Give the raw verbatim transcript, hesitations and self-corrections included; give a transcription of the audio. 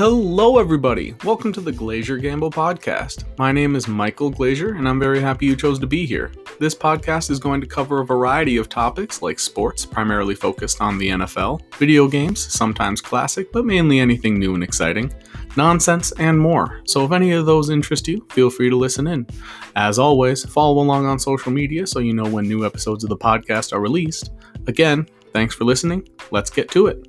Hello everybody, welcome to the Glazier Gamble Podcast. My name is Michael Glazier and I'm very happy you chose to be here. This podcast is going to cover a variety of topics like sports, primarily focused on the N F L, video games, sometimes classic, but mainly anything new and exciting, nonsense, and more. So if any of those interest you, feel free to listen in. As always, follow along on social media so you know when new episodes of the podcast are released. Again, thanks for listening. Let's get to it.